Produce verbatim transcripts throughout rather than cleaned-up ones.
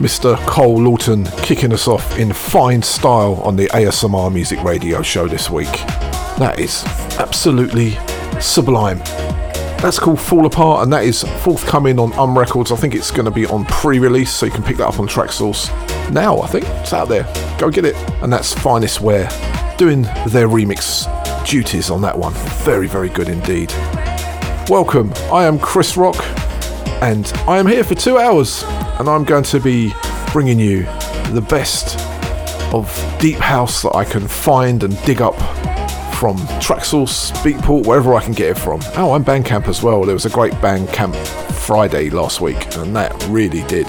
Mister Cole Lawton kicking us off in fine style on the A S M R Music Radio Show this week. That is absolutely sublime. That's called Fall Apart, and that is forthcoming on Um Records. I think it's going to be on pre-release, so you can pick that up on Traxsource now, I think. It's out there. Go get it. And that's Finest Wear doing their remix duties on that one. Very, very good indeed. Welcome. I am Chris Rock, and I am here for two hours. And I'm going to be bringing you the best of deep house that I can find and dig up from Traxsource, Beatport, wherever I can get it from. Oh, and Bandcamp as well. There was a great Bandcamp Friday last week, and that really did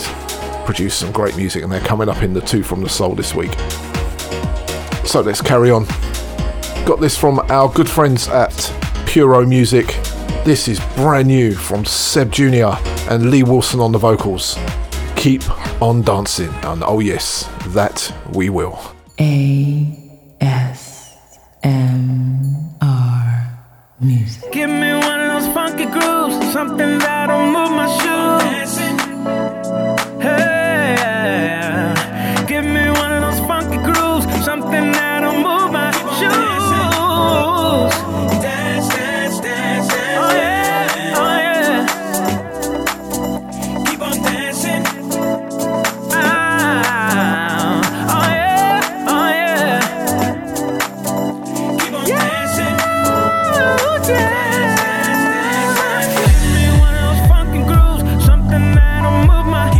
produce some great music, and they're coming up in the Two From The Soul this week. So let's carry on. Got this from our good friends at Puro Music. This is brand new from Seb Junior and Lee Wilson on the vocals. Keep on dancing, and oh yes, that we will. A S M R Music. Give me one of those funky grooves, something that'll move my shoes. Hey, give me one of those funky grooves, something that'll move my shoes. Dance, dance, dance, dance. Oh yeah, oh yeah. Give me one of those funky grooves, something that'll move my.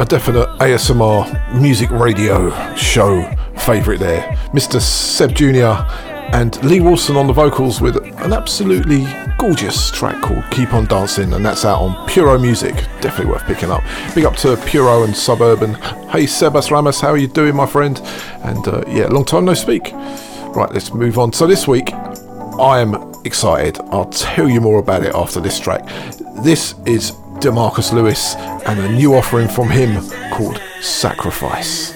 a definite A S M R Music Radio Show favourite there. Mister Seb Junior and Lee Wilson on the vocals with an absolutely gorgeous track called Keep On Dancing, and that's out on Puro Music. Definitely worth picking up. Big up to Puro and Suburban. Hey Sebas Ramos, how are you doing, my friend? And uh, yeah, long time no speak. Right, let's move on. So this week, I am excited. I'll tell you more about it after this track. This is DeMarcus Lewis and a new offering from him called Sacrifice.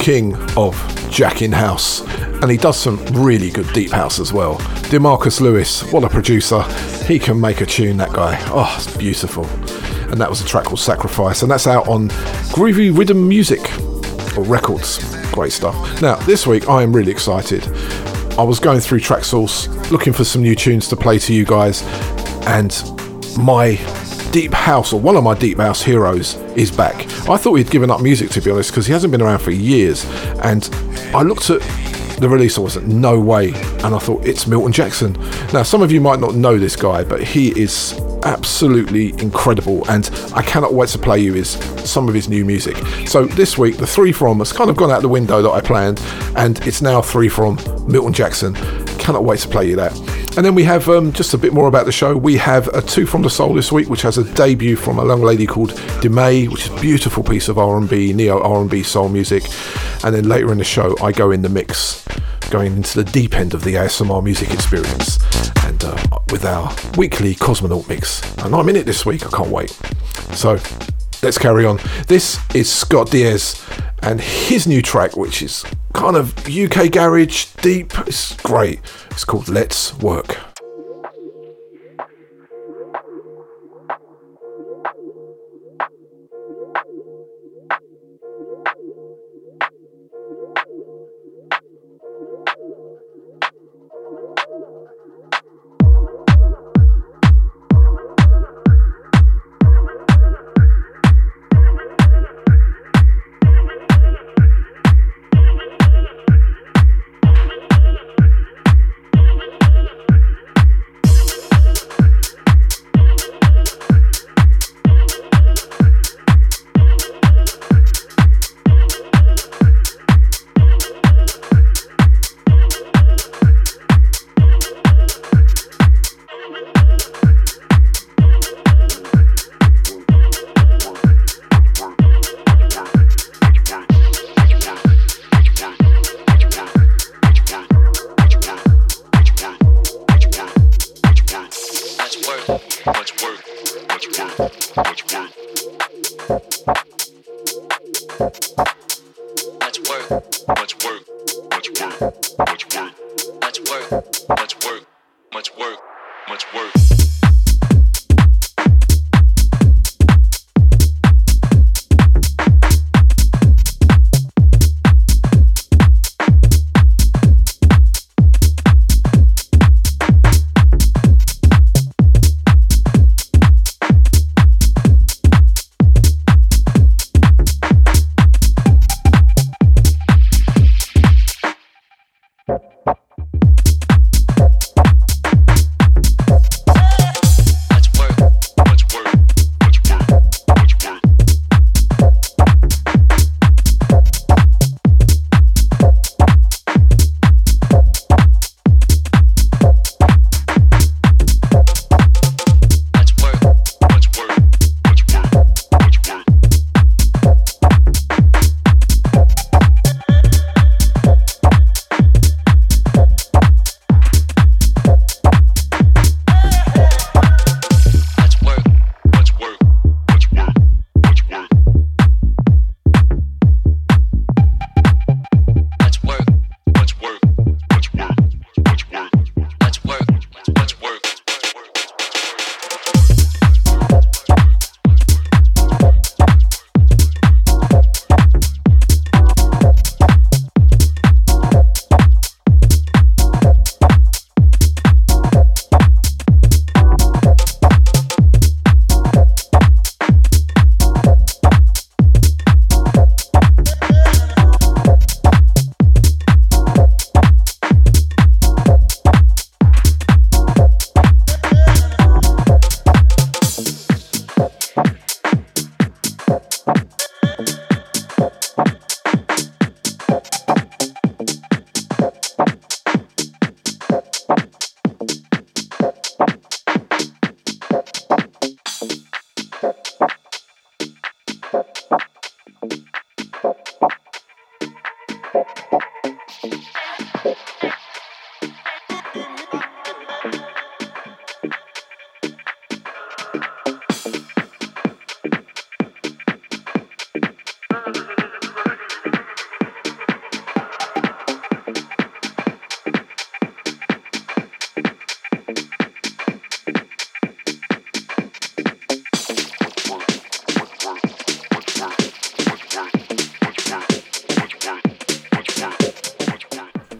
King of Jack in House, and he does some really good deep house as well. DeMarcus Lewis, what a producer. He can make a tune, that guy. Oh, it's beautiful. And that was a track called Sacrifice, and that's out on Groovy Rhythm Music or Records. Great stuff. Now, this week I am really excited. I was going through Traxsource looking for some new tunes to play to you guys, and my deep house, or one of my deep house heroes, is back. I thought he'd given up music, to be honest, because he hasn't been around for years, and I looked at the release I was at no way, and I thought, it's Milton Jackson. Now, some of you might not know this guy, but he is absolutely incredible, and I cannot wait to play you his, some of his new music. So this week, the three from has kind of gone out the window that I planned, and it's now three from Milton Jackson. Cannot wait to play you that. And then we have um, just a bit more about the show. We have a Two From The Soul this week, which has a debut from a young lady called Demae, which is a beautiful piece of R and B, neo R and B soul music. And then later in the show, I go in the mix, going into the deep end of the A S M R music experience, and uh, with our weekly Cosmonaut mix. And I'm in it this week, I can't wait. So let's carry on. This is Scott Diaz and his new track, which is kind of U K garage, deep, it's great. It's called Let's Work.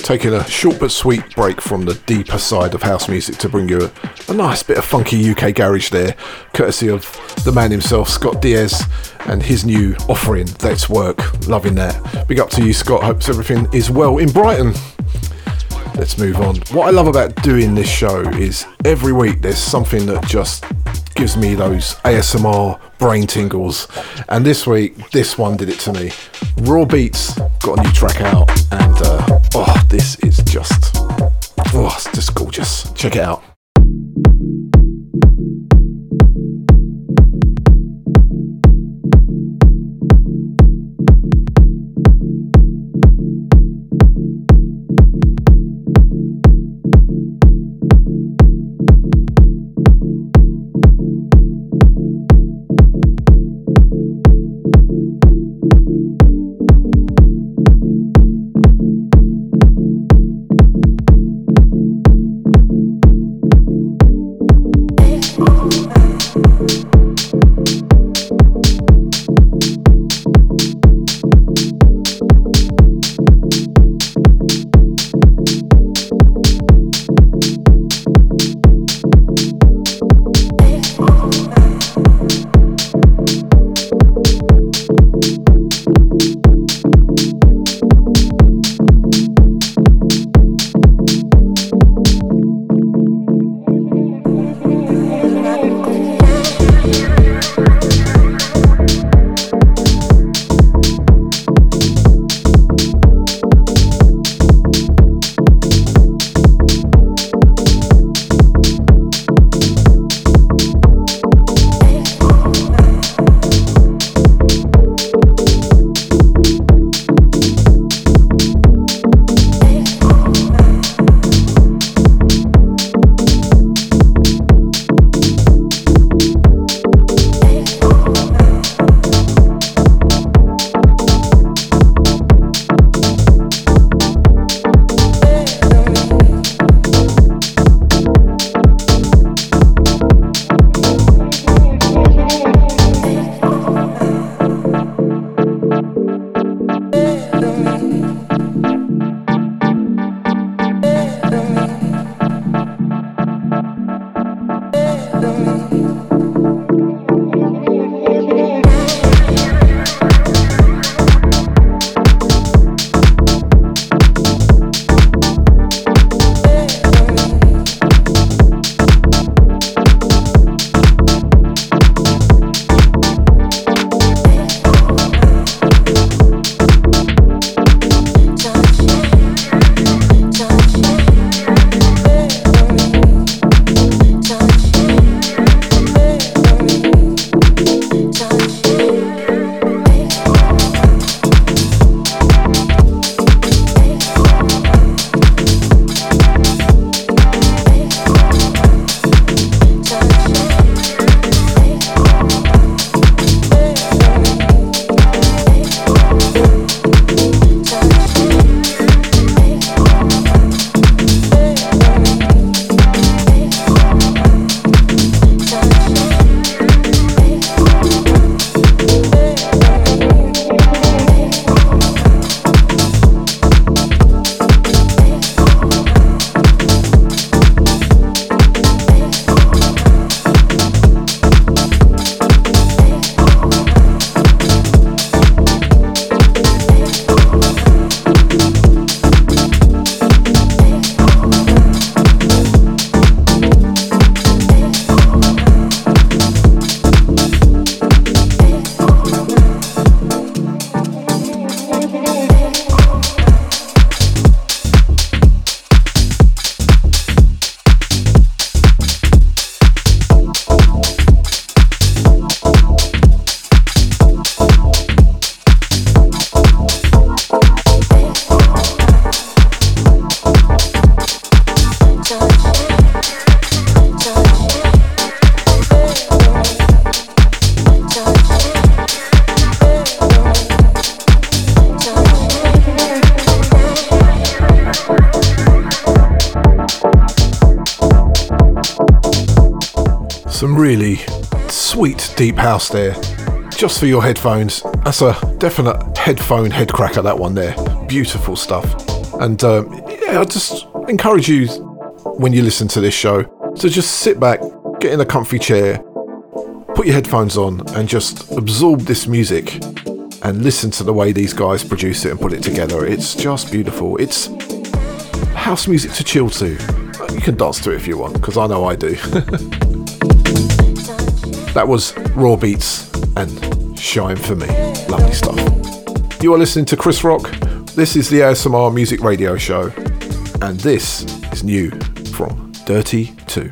Taking a short but sweet break from the deeper side of house music to bring you a, a nice bit of funky U K garage there, courtesy of the man himself, Scott Diaz, and his new offering, Let's Work. Loving that. Big up to you, Scott. Hopes everything is well in Brighton. let's move on. What I love about doing this show is every week there's something that just gives me those A S M R brain tingles, and this week this one did it to me. Raw Beats got a new track out, and uh, oh this is just oh it's just gorgeous. Check it out. Deep house there, just for your headphones. That's a definite headphone headcracker, that one there. Beautiful stuff. And um, yeah, I just encourage you when you listen to this show to just sit back, get in a comfy chair, put your headphones on, and just absorb this music and listen to the way these guys produce it and put it together. It's just beautiful. It's house music to chill to. You can dance to it if you want, because I know I do. That was Raw Beats and Shine For Me. Lovely stuff. You are listening to Chris Rock. This is the A S M R Music Radio Show, and this is new from Dirty Two.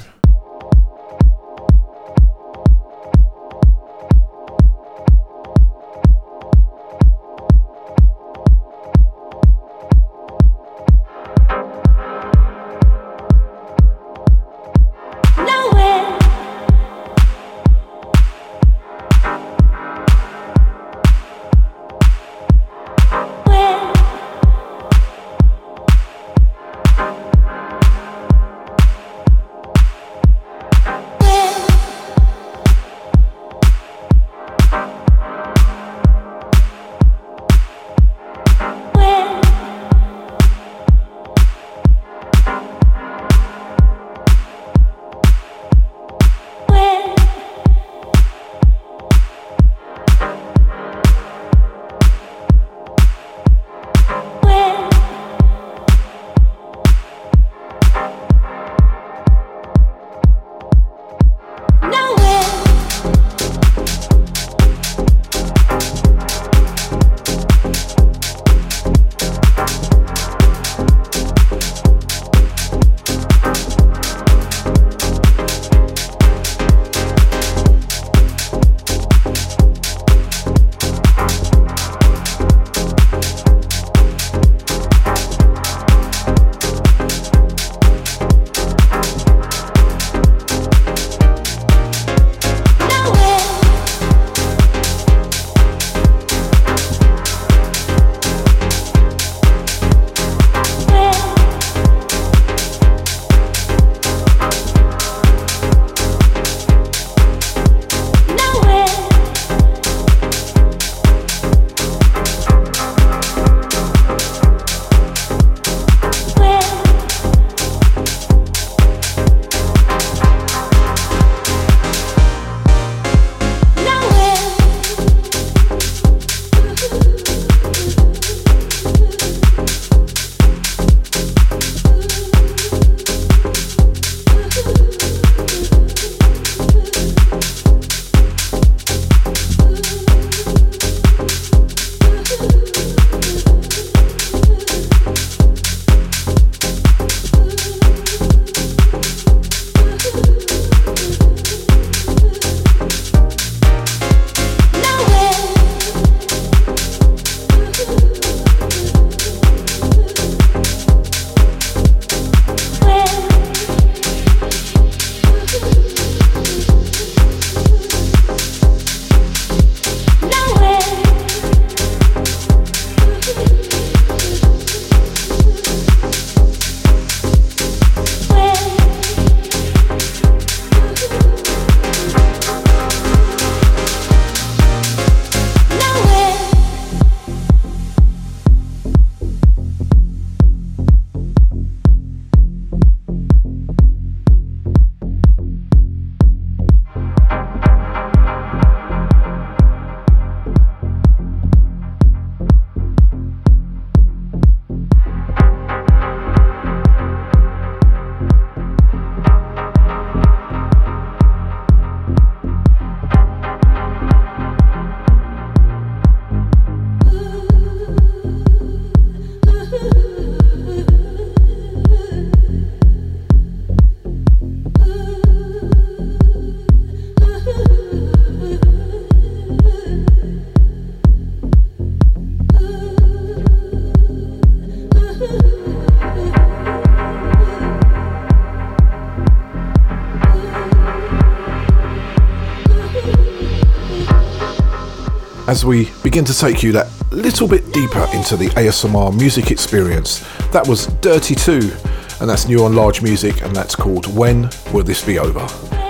As we begin to take you that little bit deeper into the A S M R music experience, that was Dirty Two, and that's new on Large Music, and that's called When Will This Be Over?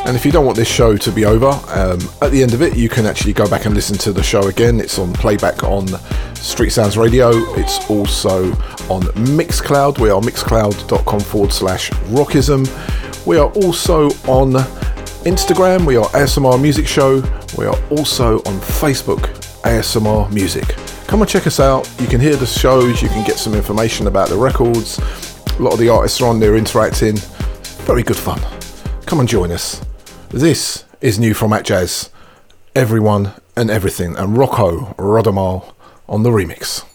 And if you don't want this show to be over, um, at the end of it you can actually go back and listen to the show again. It's on playback on Street Sounds Radio. It's also on Mixcloud. We are mixcloud.com forward slash rockism. We are also on Instagram. We are A S M R Music Show. We are also on Facebook, A S M R Music. Come and check us out. You can hear the shows, you can get some information about the records, A lot of the artists are on there interacting. Very good fun. Come and join us. This is New From At Jazz. Everyone and Everything, and Rocco Rodamaal on the remix.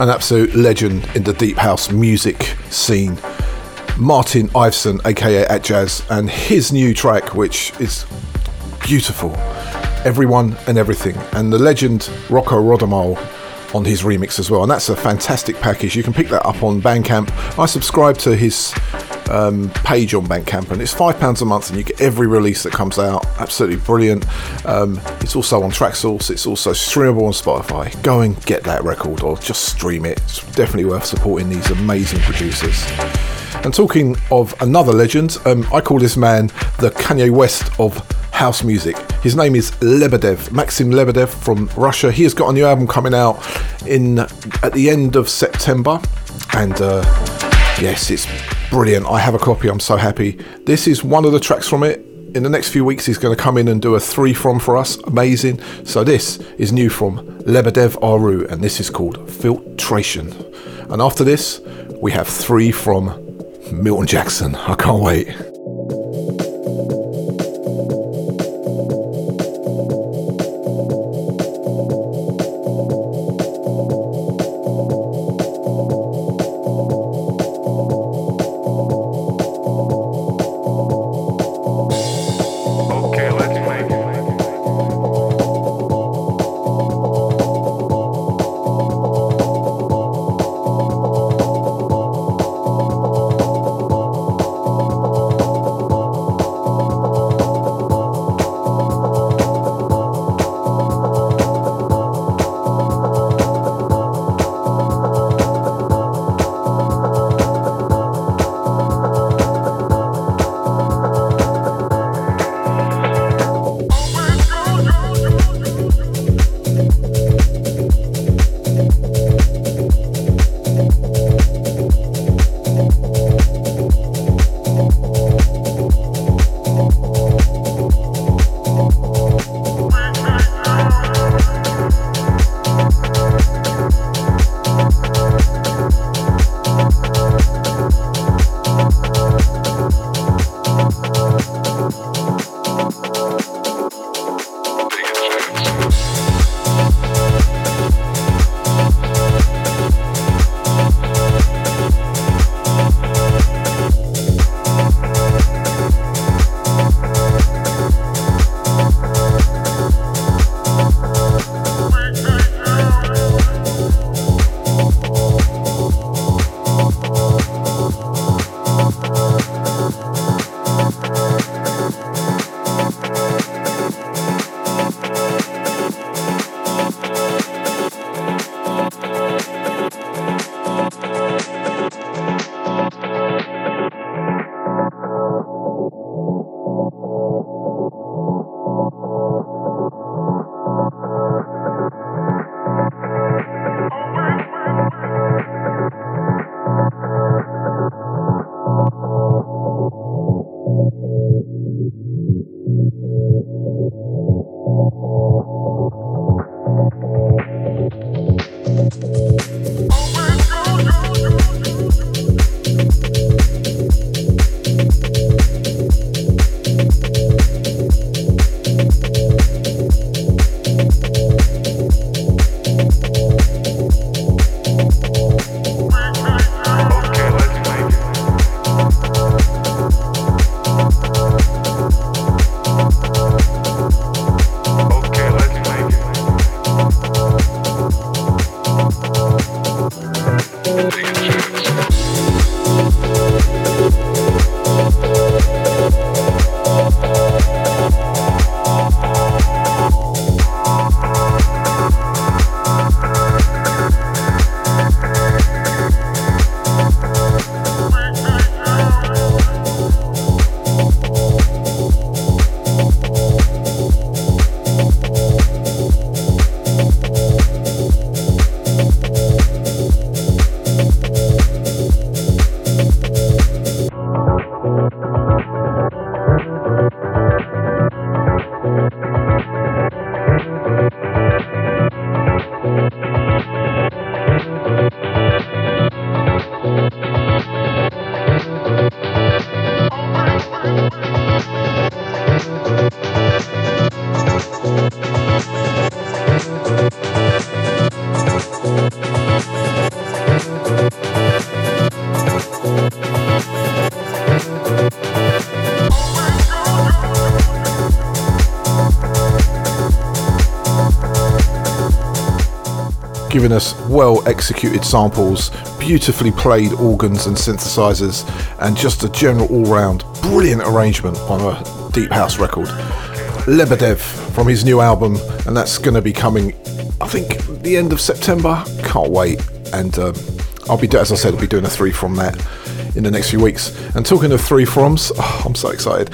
An absolute legend in the deep house music scene, Martin Iveson, aka At Jazz, and his new track, which is beautiful, Everyone and Everything, and the legend Rocco Rodamaal on his remix as well. And that's a fantastic package. You can pick that up on Bandcamp. I subscribe to his um, page on Bandcamp, and it's five pounds a month, and you get every release that comes out. Absolutely brilliant. Um, it's also on Traxsource. It's also streamable on Spotify. Go and get that record, or just stream it. It's definitely worth supporting these amazing producers. And talking of another legend, um, I call this man the Kanye West of house music. His name is Lebedev, Maxim Lebedev from Russia. He has got a new album coming out in at the end of September, and uh, yes, it's brilliant. I have a copy, I'm so happy. This is one of the tracks from it. In the next few weeks, he's going to come in and do a three from for us. Amazing. So this is new from Lebedev Aru, and this is called Filtration. And after this, we have three from Milton Jackson. I can't wait. Giving us well-executed samples, beautifully played organs and synthesizers, and just a general all-round brilliant arrangement on a deep house record. Lebedev from his new album, and that's going to be coming, I think, the end of September. Can't wait. And um, I'll be, as I said, I'll be doing a three from that. in the next few weeks. And talking of three froms, oh, I'm so excited.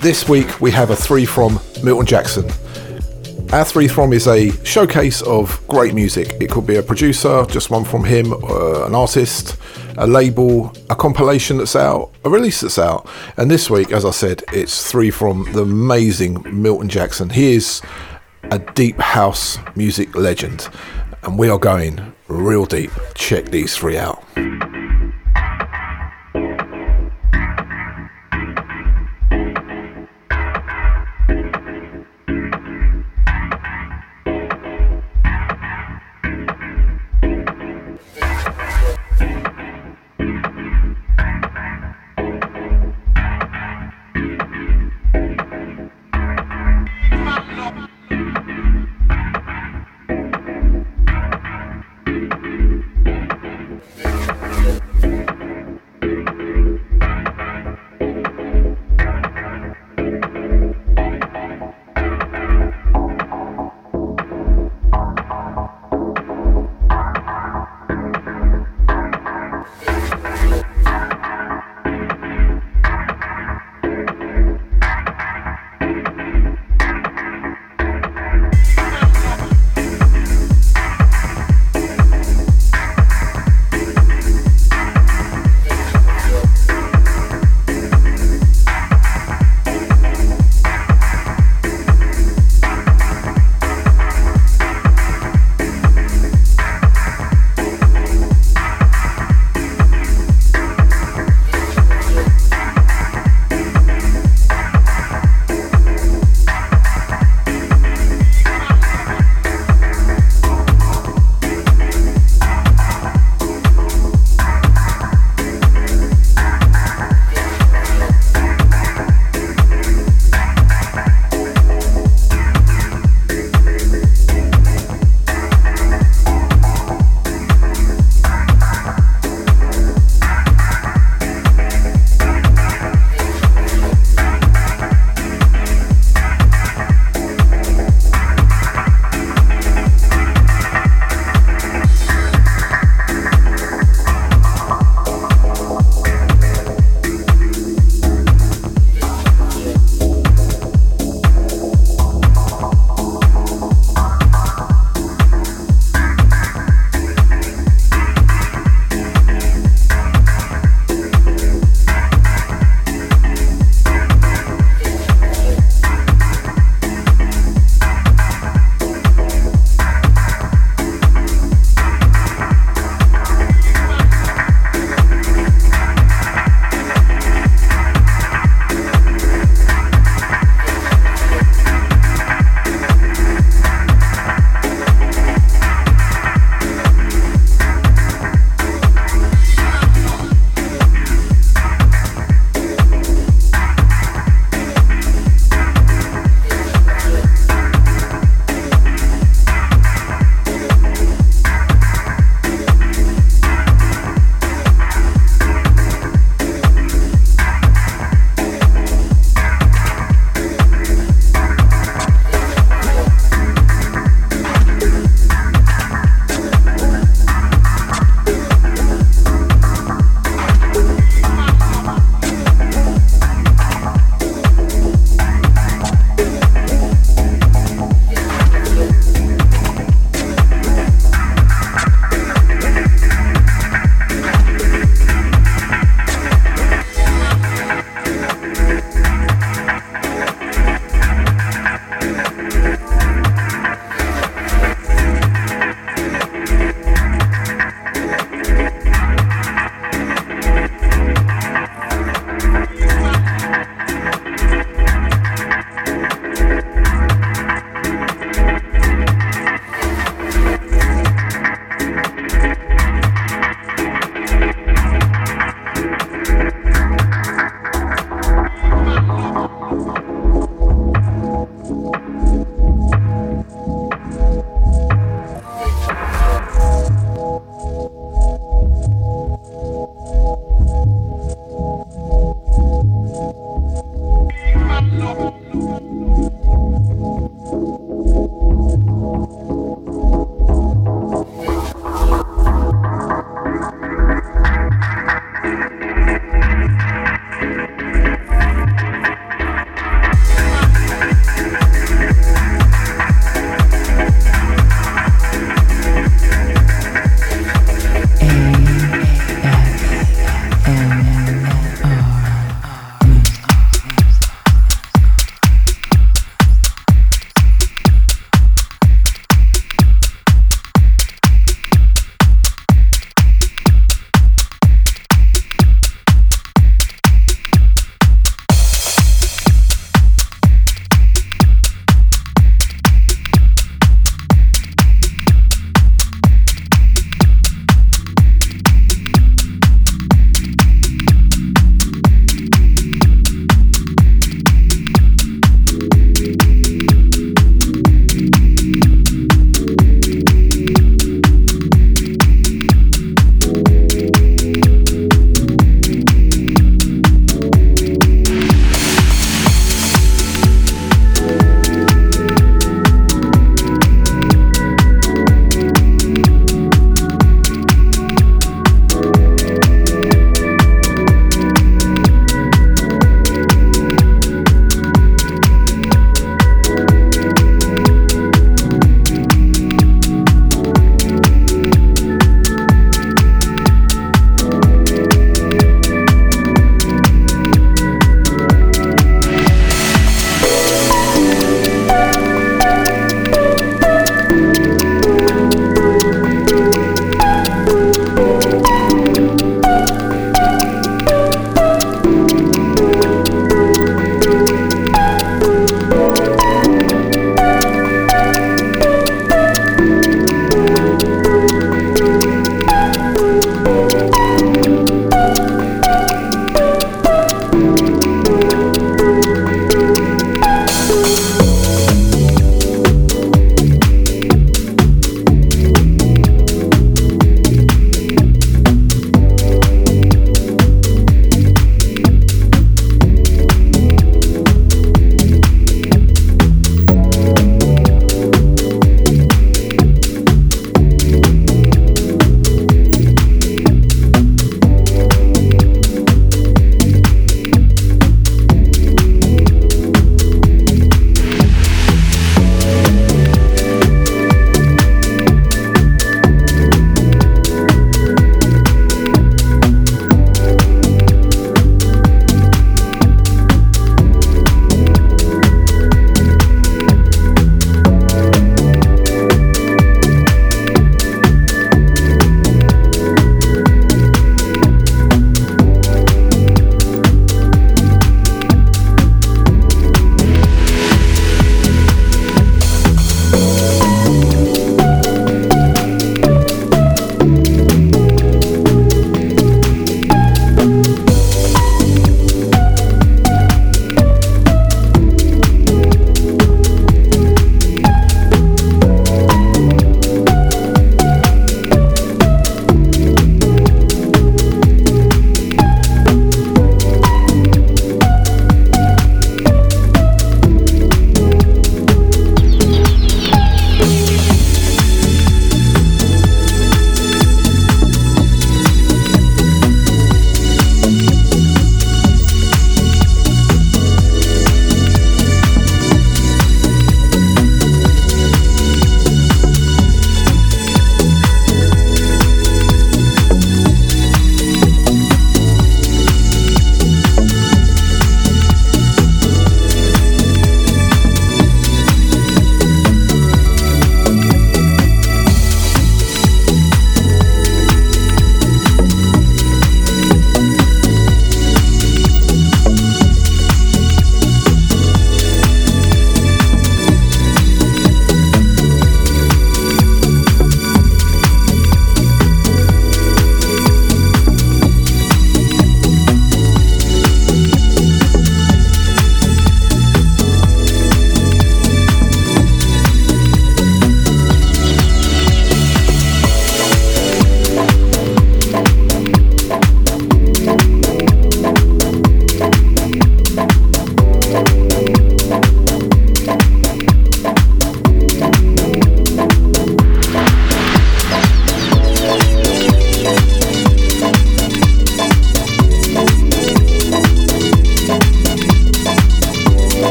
This week we have a three from Milton Jackson. Our three from is a showcase of great music. It could be a producer, just one from him, uh, an artist, a label, a compilation that's out, a release that's out. And this week, as I said, it's three from the amazing Milton Jackson. He is a deep house music legend, and we are going real deep. Check these three out. Yeah.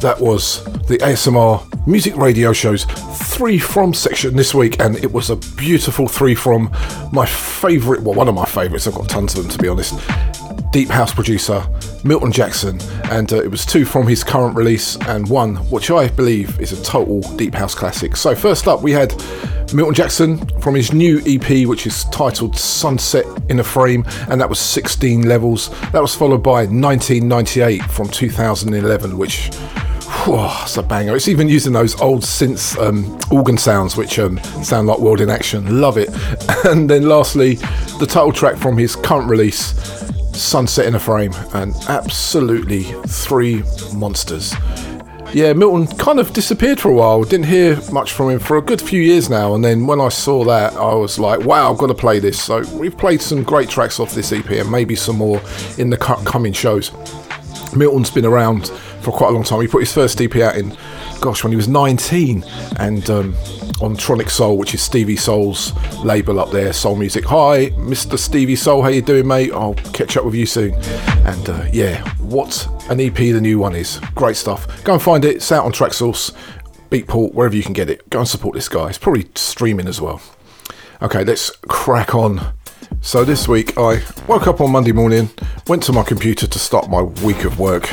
That was the A S M R Music Radio Show's Three From section this week, and it was a beautiful three from my favourite, well, one of my favourites, I've got tons of them to be honest, Deep House producer Milton Jackson, and uh, it was two from his current release and one which I believe is a total Deep House classic. So first up we had Milton Jackson from his new E P, which is titled Sunset in a Frame, and that was sixteen levels. That was followed by nineteen ninety-eight from two thousand eleven, which, whew, it's a banger. It's even using those old synth um, organ sounds, which um, sound like World in Action. Love it. And then lastly, the title track from his current release, Sunset in a Frame, and absolutely three monsters. Yeah, Milton kind of disappeared for a while, didn't hear much from him for a good few years now, and then when I saw that I was like, wow, I've got to play this. So we've played some great tracks off this E P and maybe some more in the coming shows. Milton's been around for quite a long time. He put his first E P out in, gosh, when he was nineteen, and um, on Tronic Soul, which is Stevie Soul's label up there, Soul Music. Hi, Mister Stevie Soul, how you doing, mate? I'll catch up with you soon. And uh, yeah, what an E P the new one is. Great stuff. Go and find it. It's out on Traxsource, Beatport, wherever you can get it. Go and support this guy. It's probably streaming as well. Okay, let's crack on. So this week I woke up on Monday morning, went to my computer to start my week of work,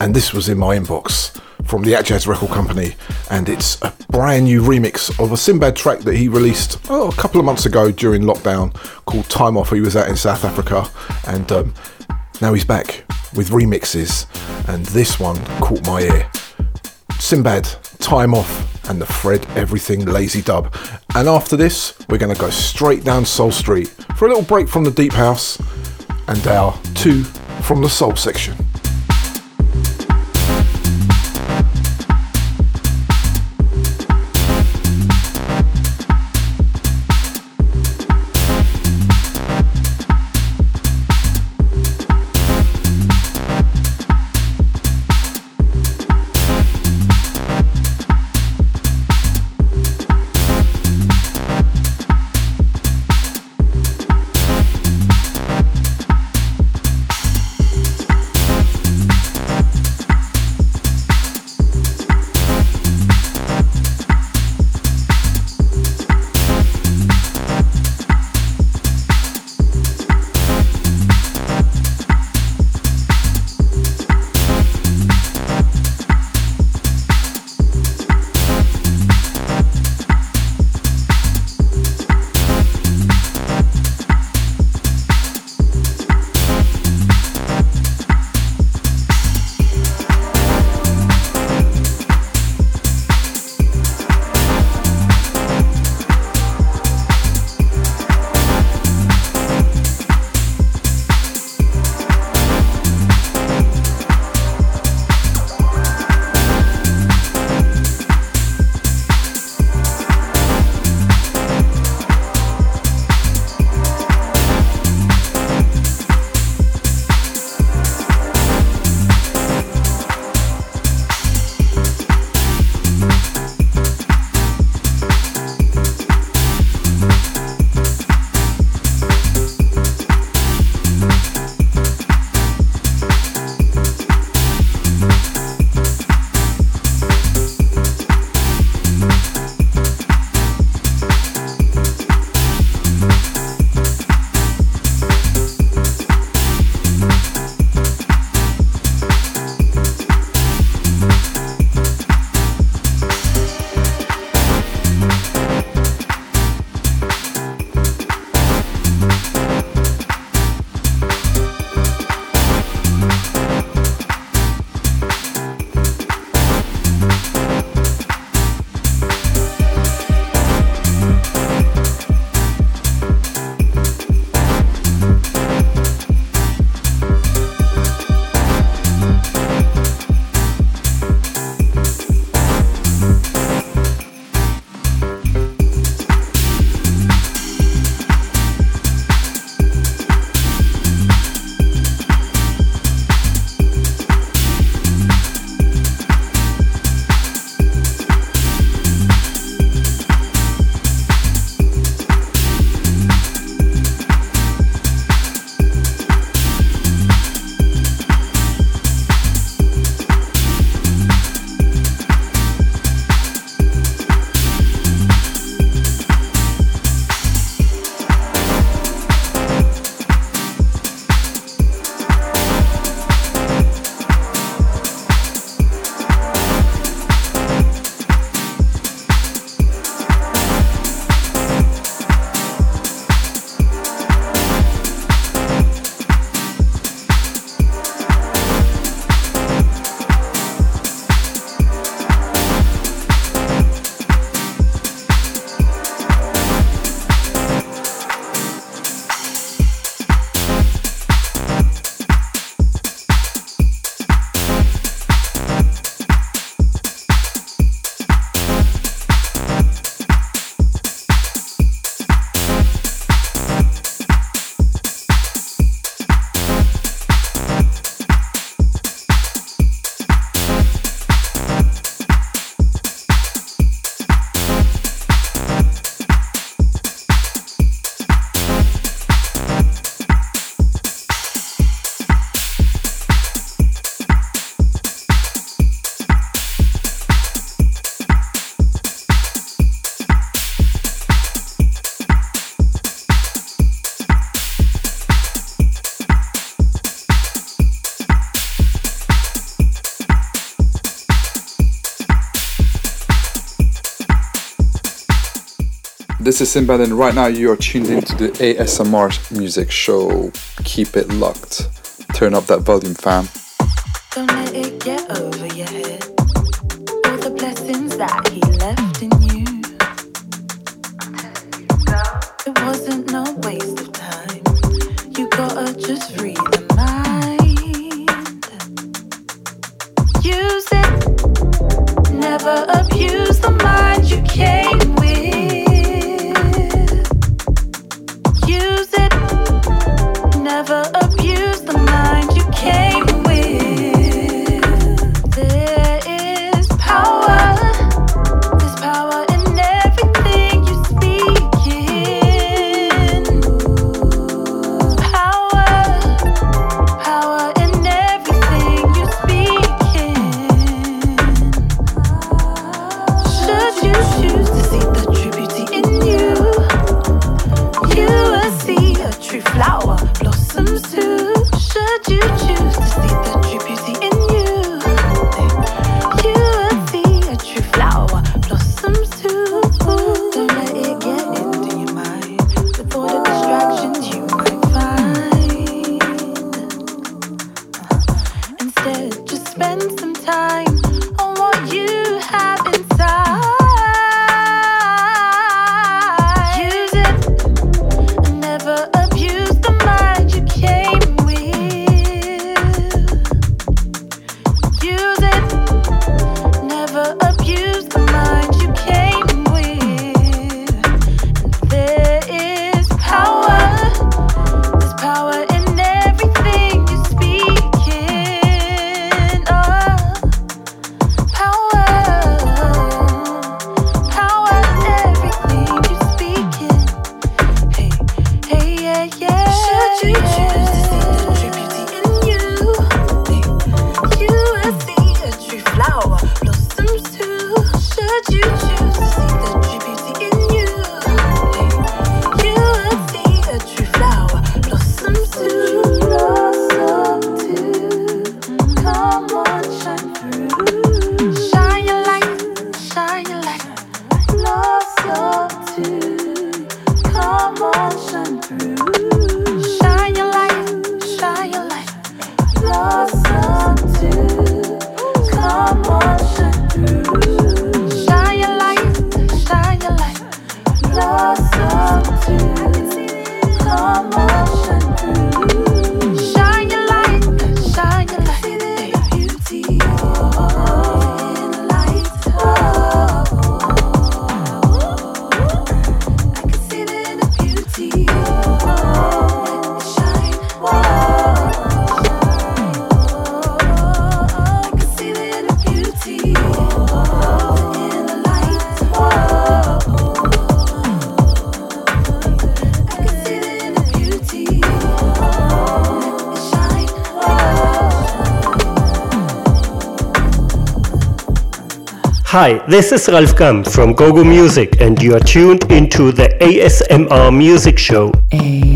and this was in my inbox from the At Jazz Record Company, and it's a brand new remix of a Sinbad track that he released oh, a couple of months ago during lockdown, called Time Off. He was out in South Africa, and um, now he's back with remixes, and this one caught my ear. Sinbad, Time Off, and the Fred Everything Lazy Dub. And after this we're going to go straight down Soul Street for a little break from the Deep House and our two from the Soul section. This is Sinbad, and right now you are tuned into the A S M R Music Show. Keep it locked. Turn up that volume, fam. Don't let it get over your head. All the blessings that he left in you. It wasn't no waste of time. You gotta just free the mind. Use it. Never abuse the mind you came with. Never abuse the mind you came with. There is power. There's power in everything you speak in. Power. Power in everything you speak in. Should you choose to see the true beauty in you, you will see a true flower. Should you choose to see the true beauty in you, you will see a true flower blossoms too. Don't let it get into your mind with all the distractions you might find. Instead, just spend some time on what you have inside. Use it and never abuse. Hi, this is Ralf Gamp from Gogo Music, and you are tuned into the A S M R Music Show. Hey.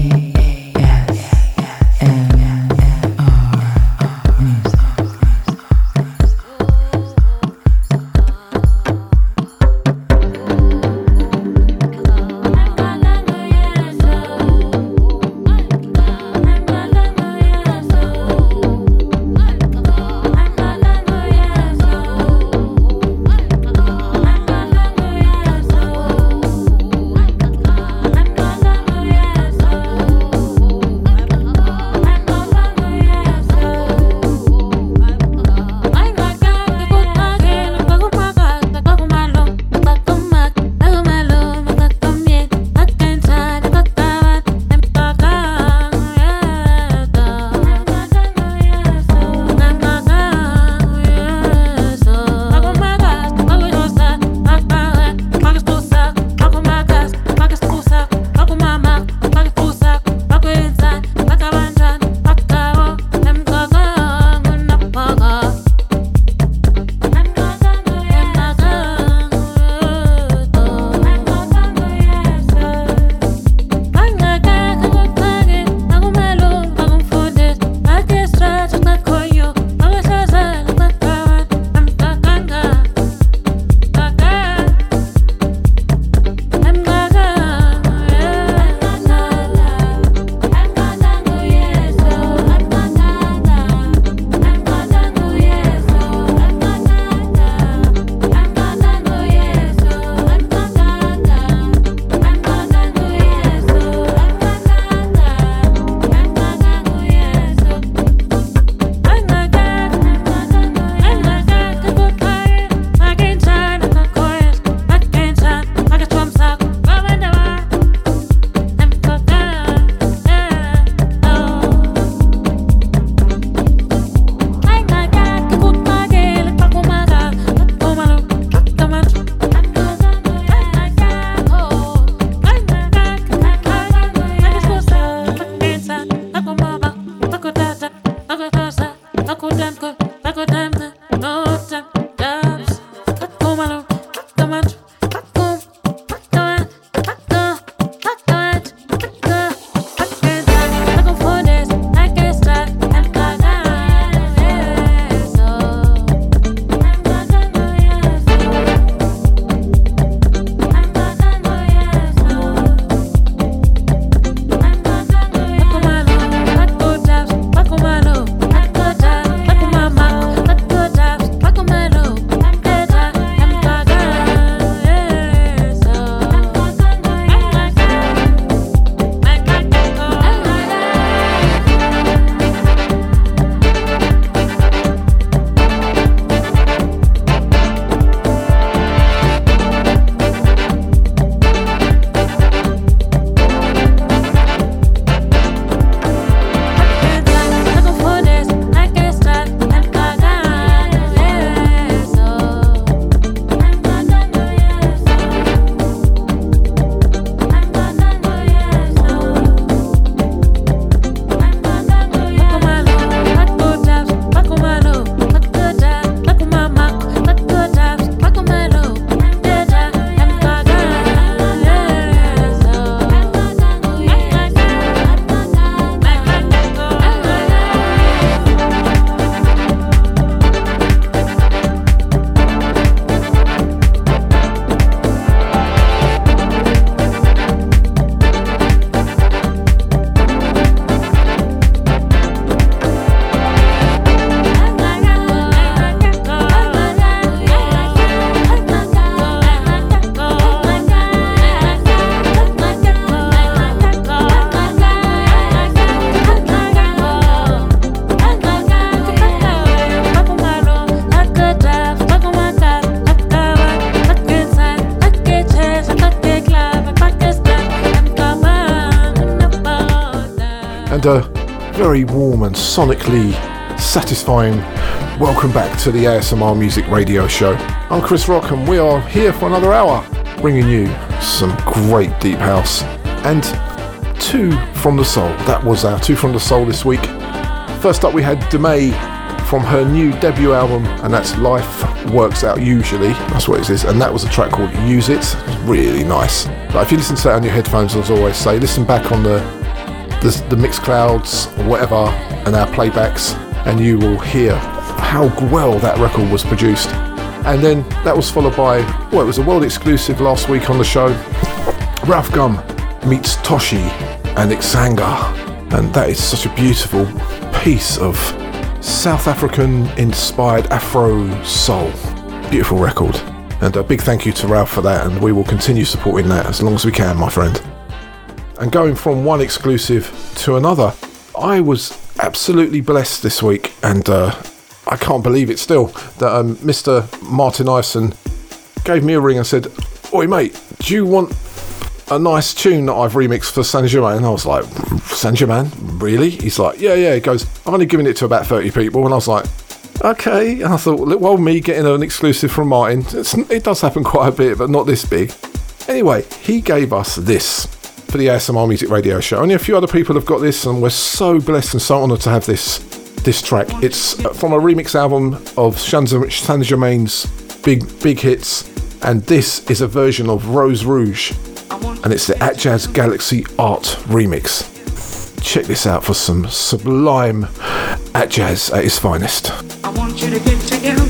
very warm and sonically satisfying welcome back to the A S M R Music Radio Show. I'm Chris Rock and we are here for another hour, bringing you some great deep house and Two From The Soul. That was our Two From The Soul this week. First up we had Demae from her new debut album, and that's Life Works Out Usually. That's what it is, and that was a track called Use It. It's really nice. But if you listen to that on your headphones, as I always say, listen back on the, the, the Mixclouds or whatever and our playbacks, and you will hear how well that record was produced. And then that was followed by, well, it was a world exclusive last week on the show, Ralph Gum meets Toshi and Ixanga, and that is such a beautiful piece of South African inspired Afro soul. Beautiful record, and a big thank you to Ralph for that, and we will continue supporting that as long as we can, my friend. And going from one exclusive to another, I was absolutely blessed this week, and uh, I can't believe it still, that um, Mister Martin Ison gave me a ring and said, "Oi mate, do you want a nice tune that I've remixed for Saint-Germain?" And I was like, "Saint-Germain? Really?" He's like, "Yeah, yeah." He goes, "I've only given it to about thirty people." And I was like, "Okay." And I thought, well, me getting an exclusive from Martin, it's, it does happen quite a bit, but not this big. Anyway, he gave us this for the A S M R Music Radio Show. Only a few other people have got this, and we're so blessed and so honoured to have this this track. It's from a remix album of Saint-Germain's big, big hits, and this is a version of Rose Rouge, and it's the At Jazz Galaxy Art remix. Check this out for some sublime At Jazz at its finest. I want you to get together.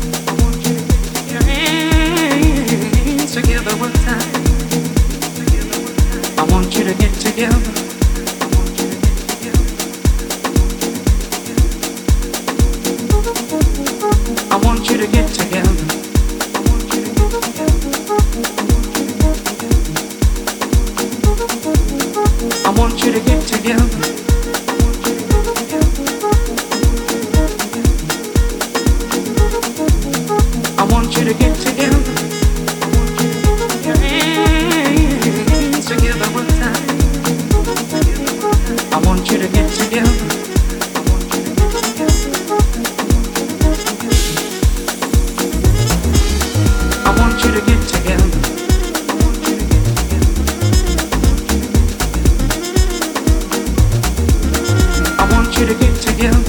I want you to get your hands together one time. I want you to get together. I want you to get together. I want you to get together. I want you to get together. Your hands together one time. I want you to get together. I want you to get together. I want you to get together. I want you to get together.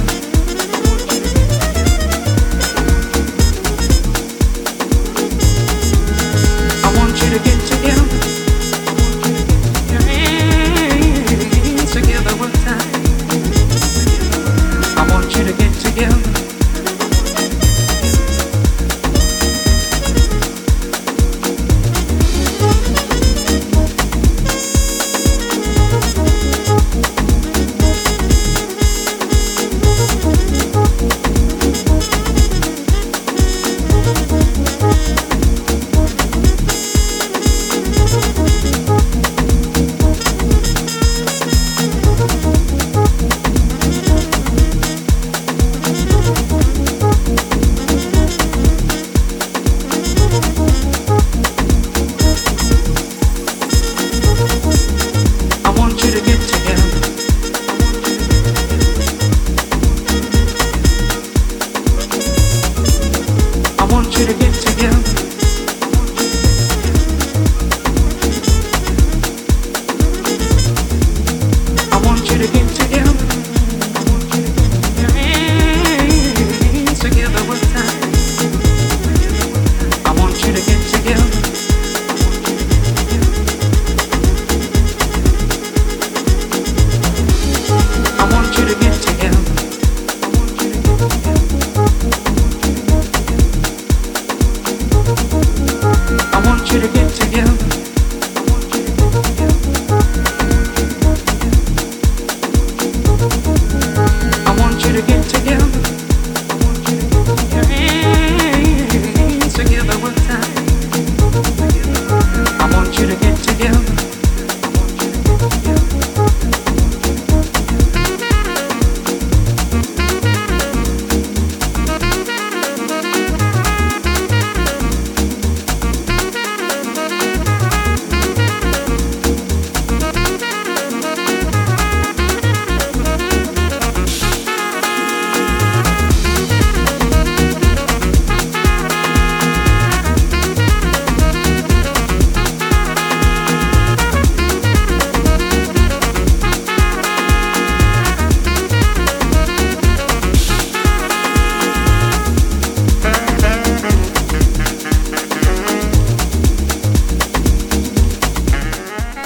Your hands together one time. I want you to get together.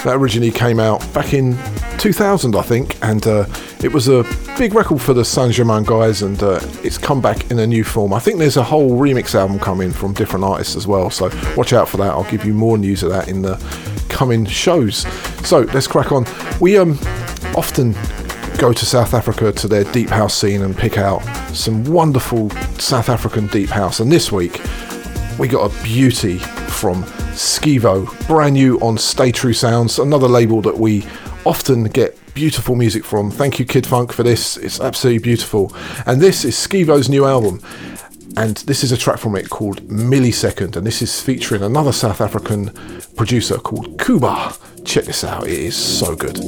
that originally came out back in two thousand, I think, and uh, it was a big record for the Saint-Germain guys, and uh, it's come back in a new form. I think there's a whole remix album coming from different artists as well, so watch out for that. I'll give you more news of that in the coming shows. So let's crack on. We um often go to South Africa to their deep house scene and pick out some wonderful South African deep house, and this week we got a beauty from Skiivo, brand new on Stay True Sounds, another label that we often get beautiful music from. Thank you, Kid Funk, for this. It's absolutely beautiful. And this is Skiivo's new album, and this is a track from it called Millisecond, and this is featuring another South African producer called Kuba. Check this out, it is so good.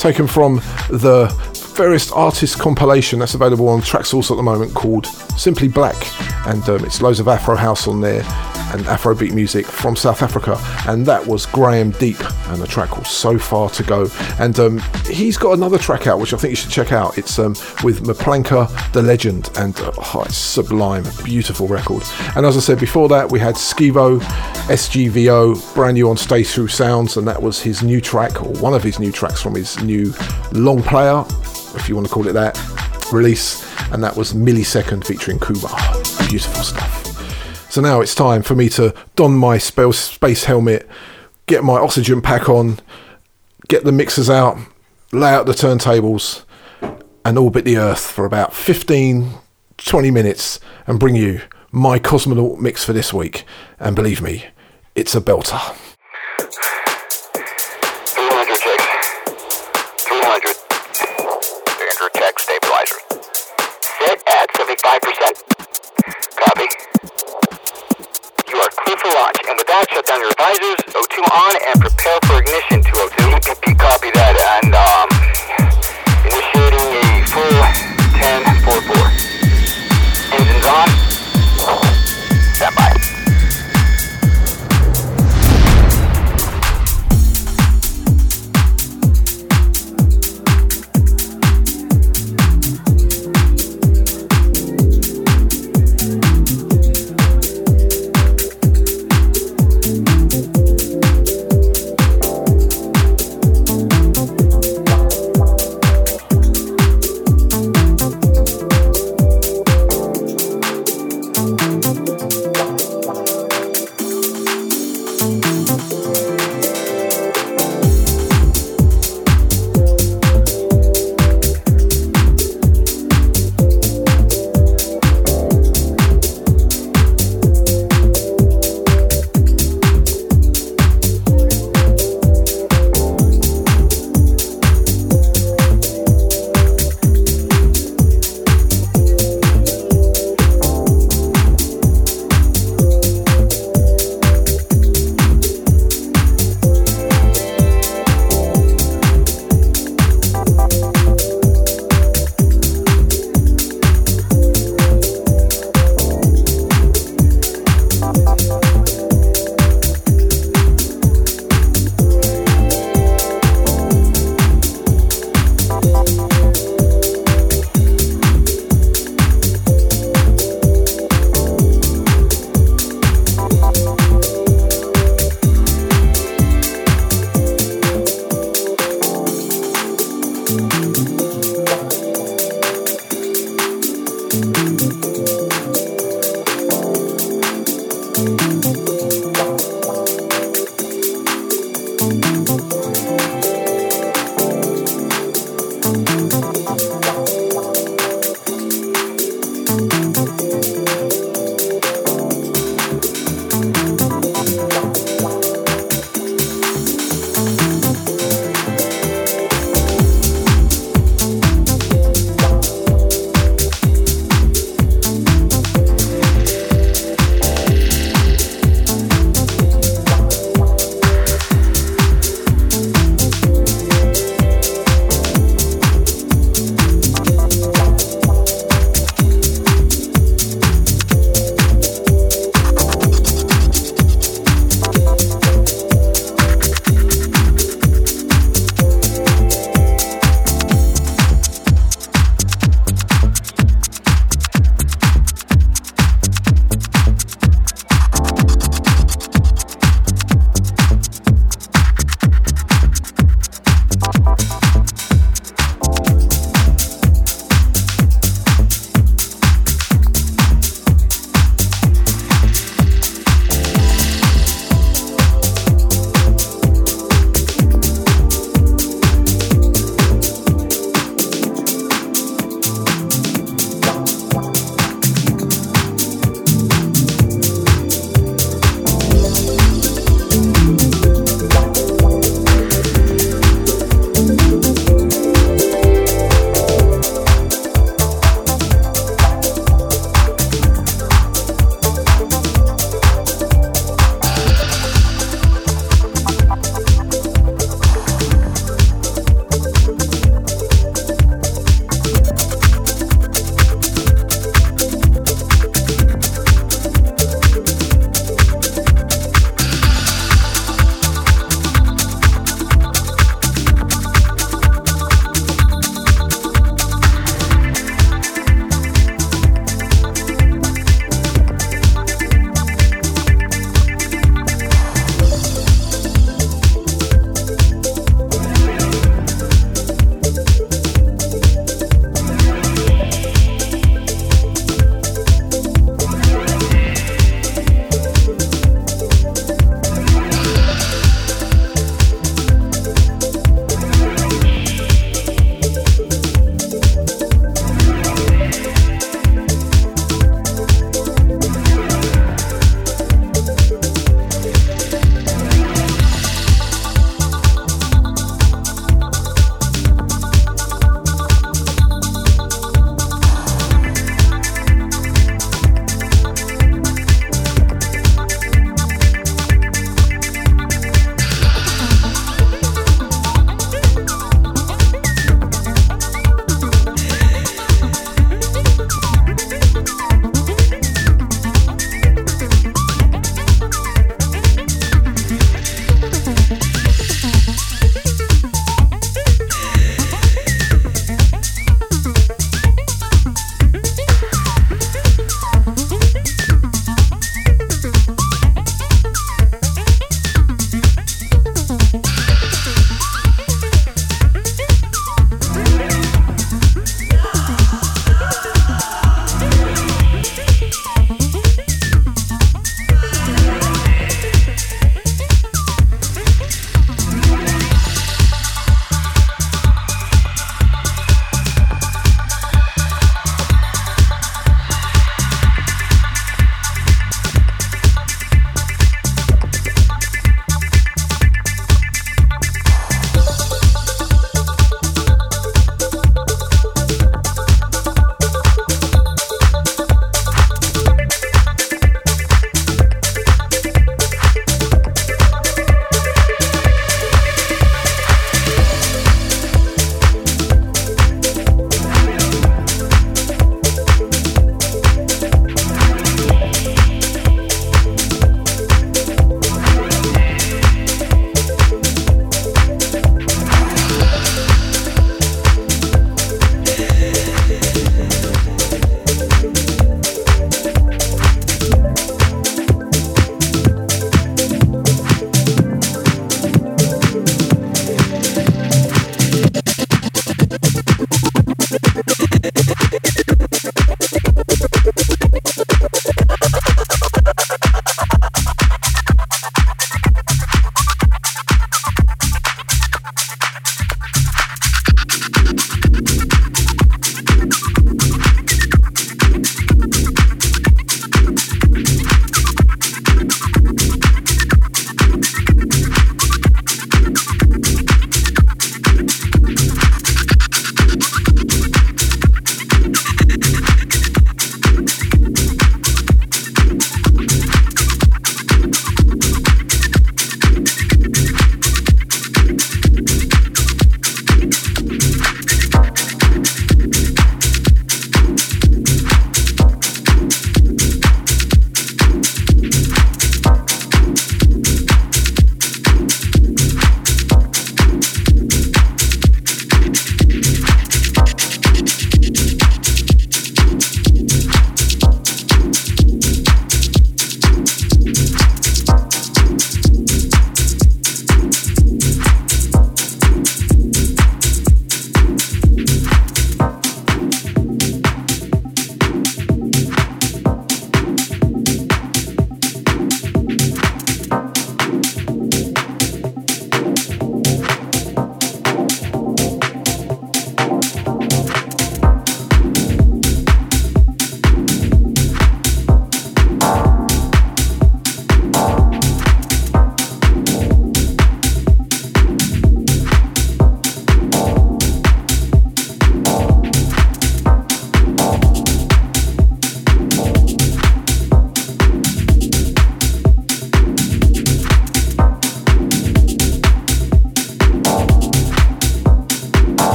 Taken from the various artist compilation that's available on Traxsource at the moment called Simply Black, and um, it's loads of Afro House on there and Afrobeat music from South Africa, and that was Graham Deep, and the track was So Far To Go. And um, he's got another track out which I think you should check out. It's um, with Maplanka the Legend, and uh, oh, it's sublime, beautiful record. And as I said before that, we had Skiivo, S G V O, brand new on Stay True Sounds, and that was his new track, or one of his new tracks from his new long player, if you want to call it that, release, and that was Millisecond featuring Kuba. Oh, beautiful stuff. So now it's time for me to don my space helmet, get my oxygen pack on, get the mixers out, lay out the turntables, and orbit the Earth for about fifteen, twenty minutes and bring you my Cosmonaut mix for this week. And believe me, it's a belter. two hundred chicks, two hundred standard tech stabilizer. Set at seventy-five percent. Copy. You are clear for launch, and with that, shut down your visors, O two on, and prepare for ignition, two oh two. E P P, copy that, and um, initiating a full ten four four. Engines on, stand by.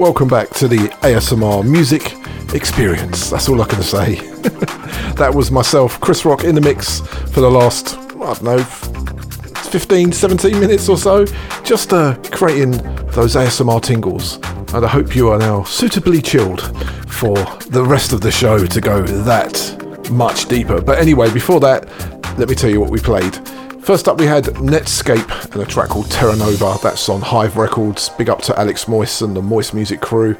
Welcome back to the A S M R Music Experience. That's all I can say. That was myself, Chris Rock, in the mix for the last, I don't know, fifteen, seventeen minutes or so, just uh, creating those A S M R tingles. And I hope you are now suitably chilled for the rest of the show to go that much deeper. But anyway, before that, let me tell you what we played. First up, we had Netscape and a track called Terra Nova. That's on Hive Records. Big up to Alex Moyce and the Moyce Music crew.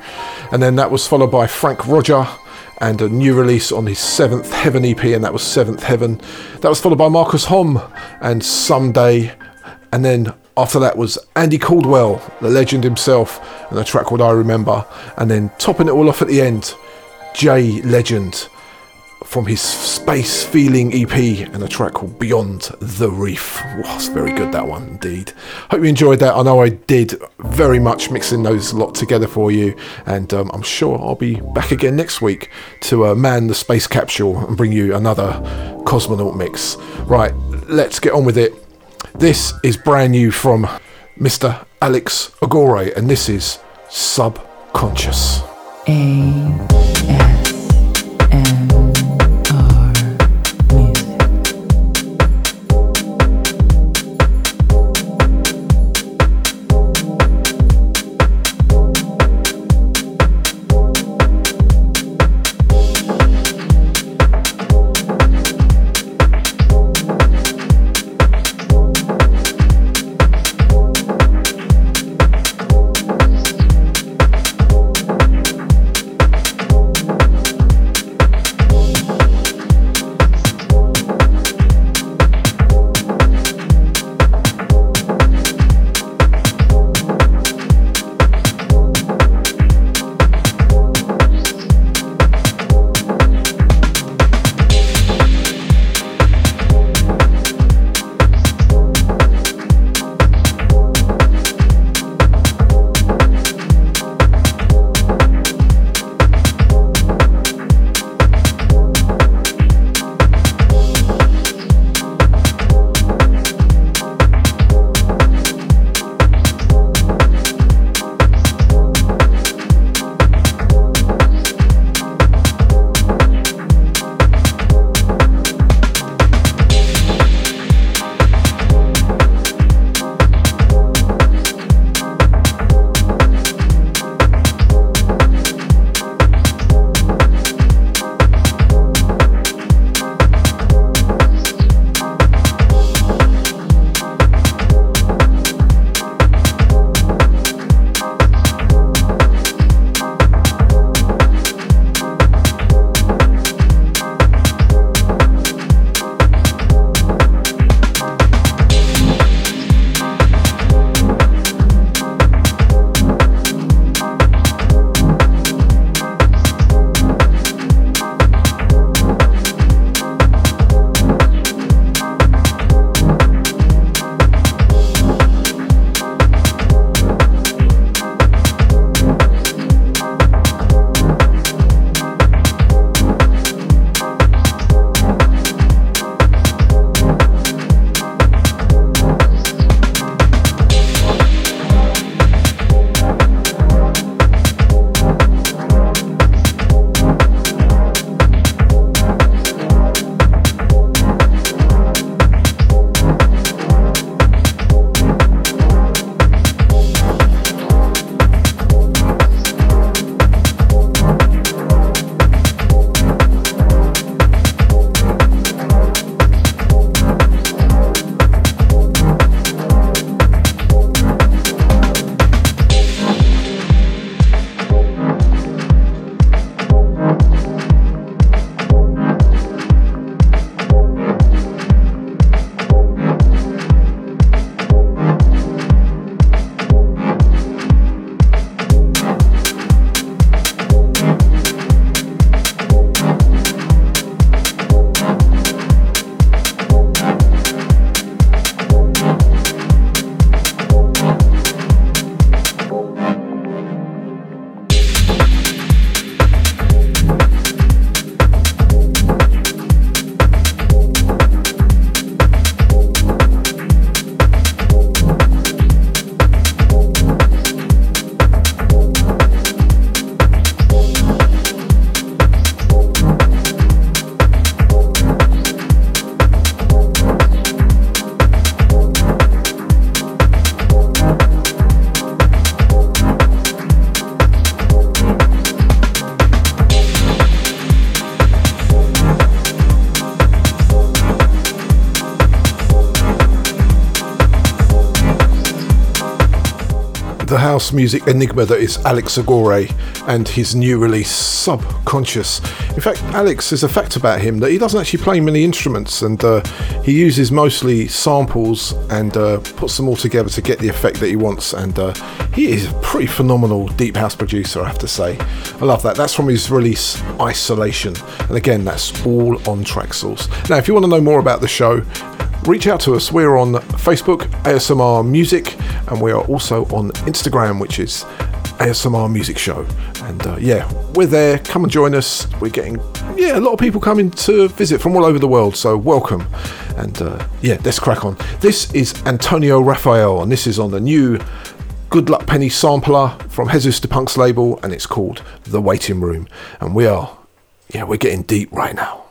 And then that was followed by Frank Roger and a new release on his seventh Heaven E P, and that was seventh Heaven. That was followed by Marcus Homm and Someday. And then after that was Andy Caldwell, the legend himself, and a track called I Remember. And then topping it all off at the end, Jay Legend, from his Space Feeling E P and a track called Beyond the Reef. Wow, it's very good, that one, indeed. Hope you enjoyed that. I know I did, very much mixing those lot together for you, and um, I'm sure I'll be back again next week to uh, man the space capsule and bring you another Cosmonaut mix. Right, let's get on with it. This is brand new from Mister Alex Agore, and this is Subconscious. A S M house music enigma that is Alex Agore and his new release Subconscious. In fact, Alex, is a fact about him that he doesn't actually play many instruments, and uh, he uses mostly samples and uh, puts them all together to get the effect that he wants, and uh, he is a pretty phenomenal deep house producer, I have to say. I love that. That's from his release Isolation, and again, that's all on Traxsource. Now, if you want to know more about the show, reach out to us. We're on Facebook, A S M R Music, and we are also on Instagram, which is A S M R Music Show. And uh, yeah, we're there. Come and join us. We're getting, yeah, a lot of people coming to visit from all over the world, so welcome. And uh, yeah, let's crack on. This is Antonio Raphael, and this is on the new Good Luck Penny sampler from Jesus DePunk's label, and it's called The Waiting Room. And we are, yeah, we're getting deep right now.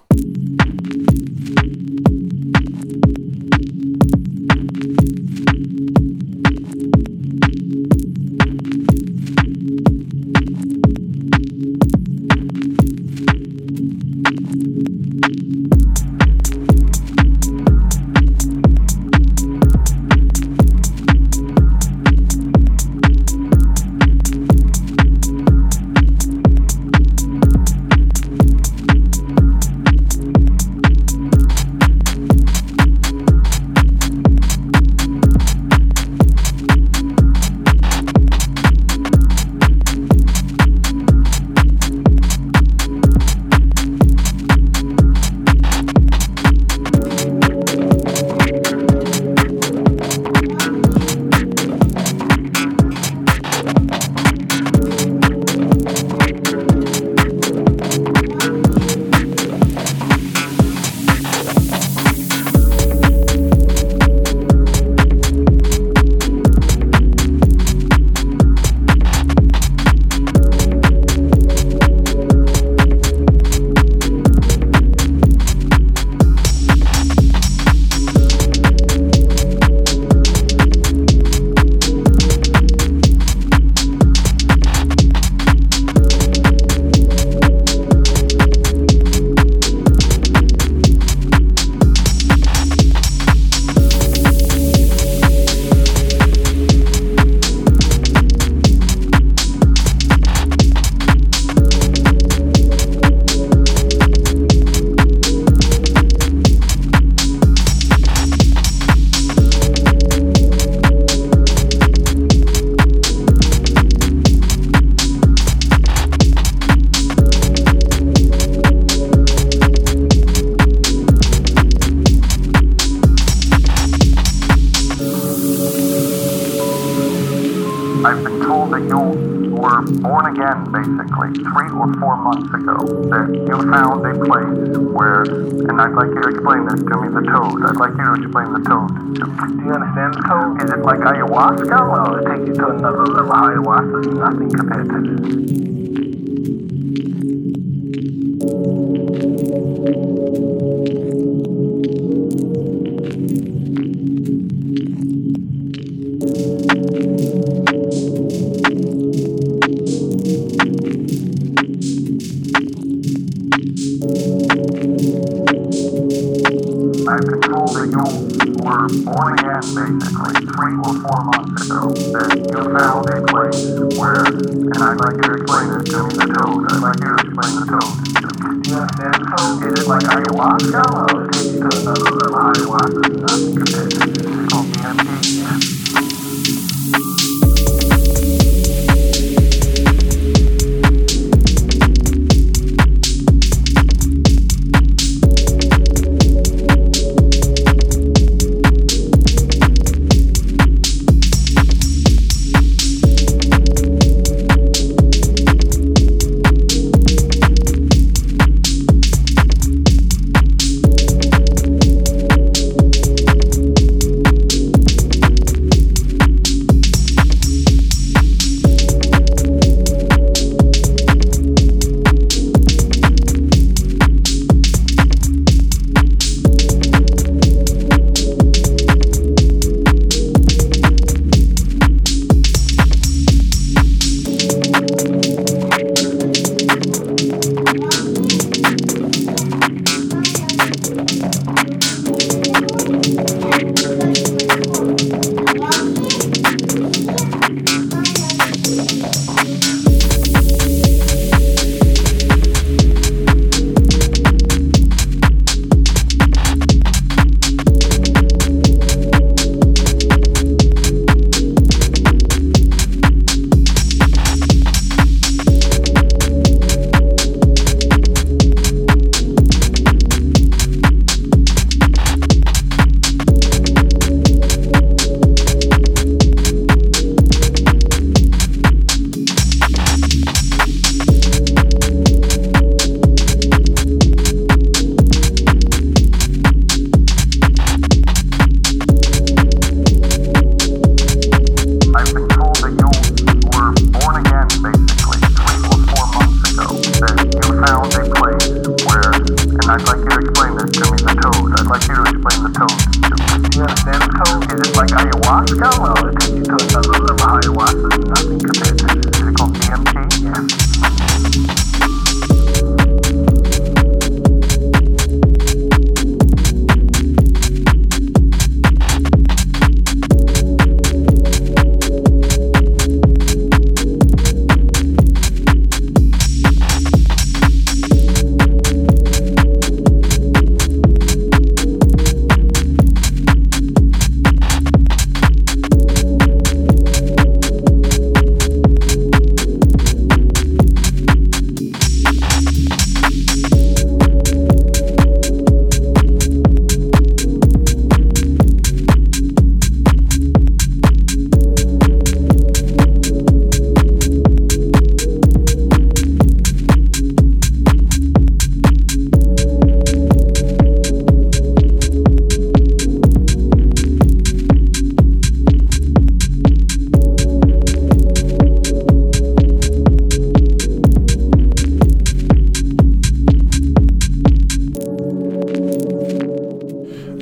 you explain this to me, the toad. I'd like you to explain the toad to me. Do you understand the toad? Is it like ayahuasca? Well, it could be toad. I love ayahuasca. It's nothing compared to it. Is it called D M T? Yes.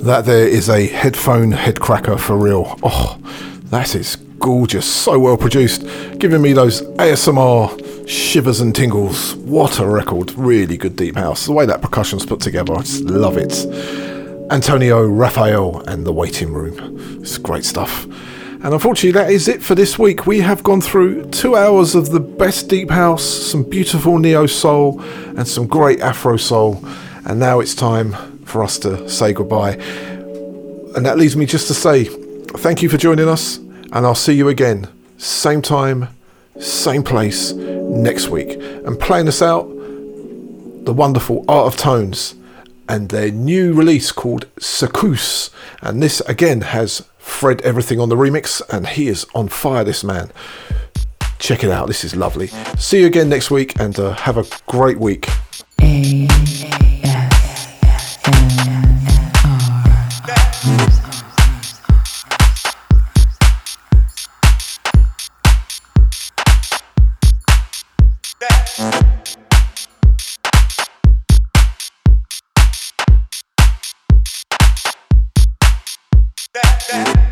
That there is a headphone headcracker for real. Oh, that is gorgeous. So well produced. Giving me those A S M R shivers and tingles. What a record. Really good deep house. The way that percussion's put together, I just love it. Antonio Raphael and The Waiting Room. It's great stuff. And unfortunately, that is it for this week. We have gone through two hours of the best deep house, some beautiful neo soul, and some great afro soul. And now it's time for us to say goodbye, and that leaves me just to say thank you for joining us, and I'll see you again same time, same place next week. And playing us out, the wonderful Art of Tones and their new release called Secousse, and this again has Fred Everything on the remix, and he is on fire, this man. Check it out, this is lovely. See you again next week, and uh, have a great week. hey. That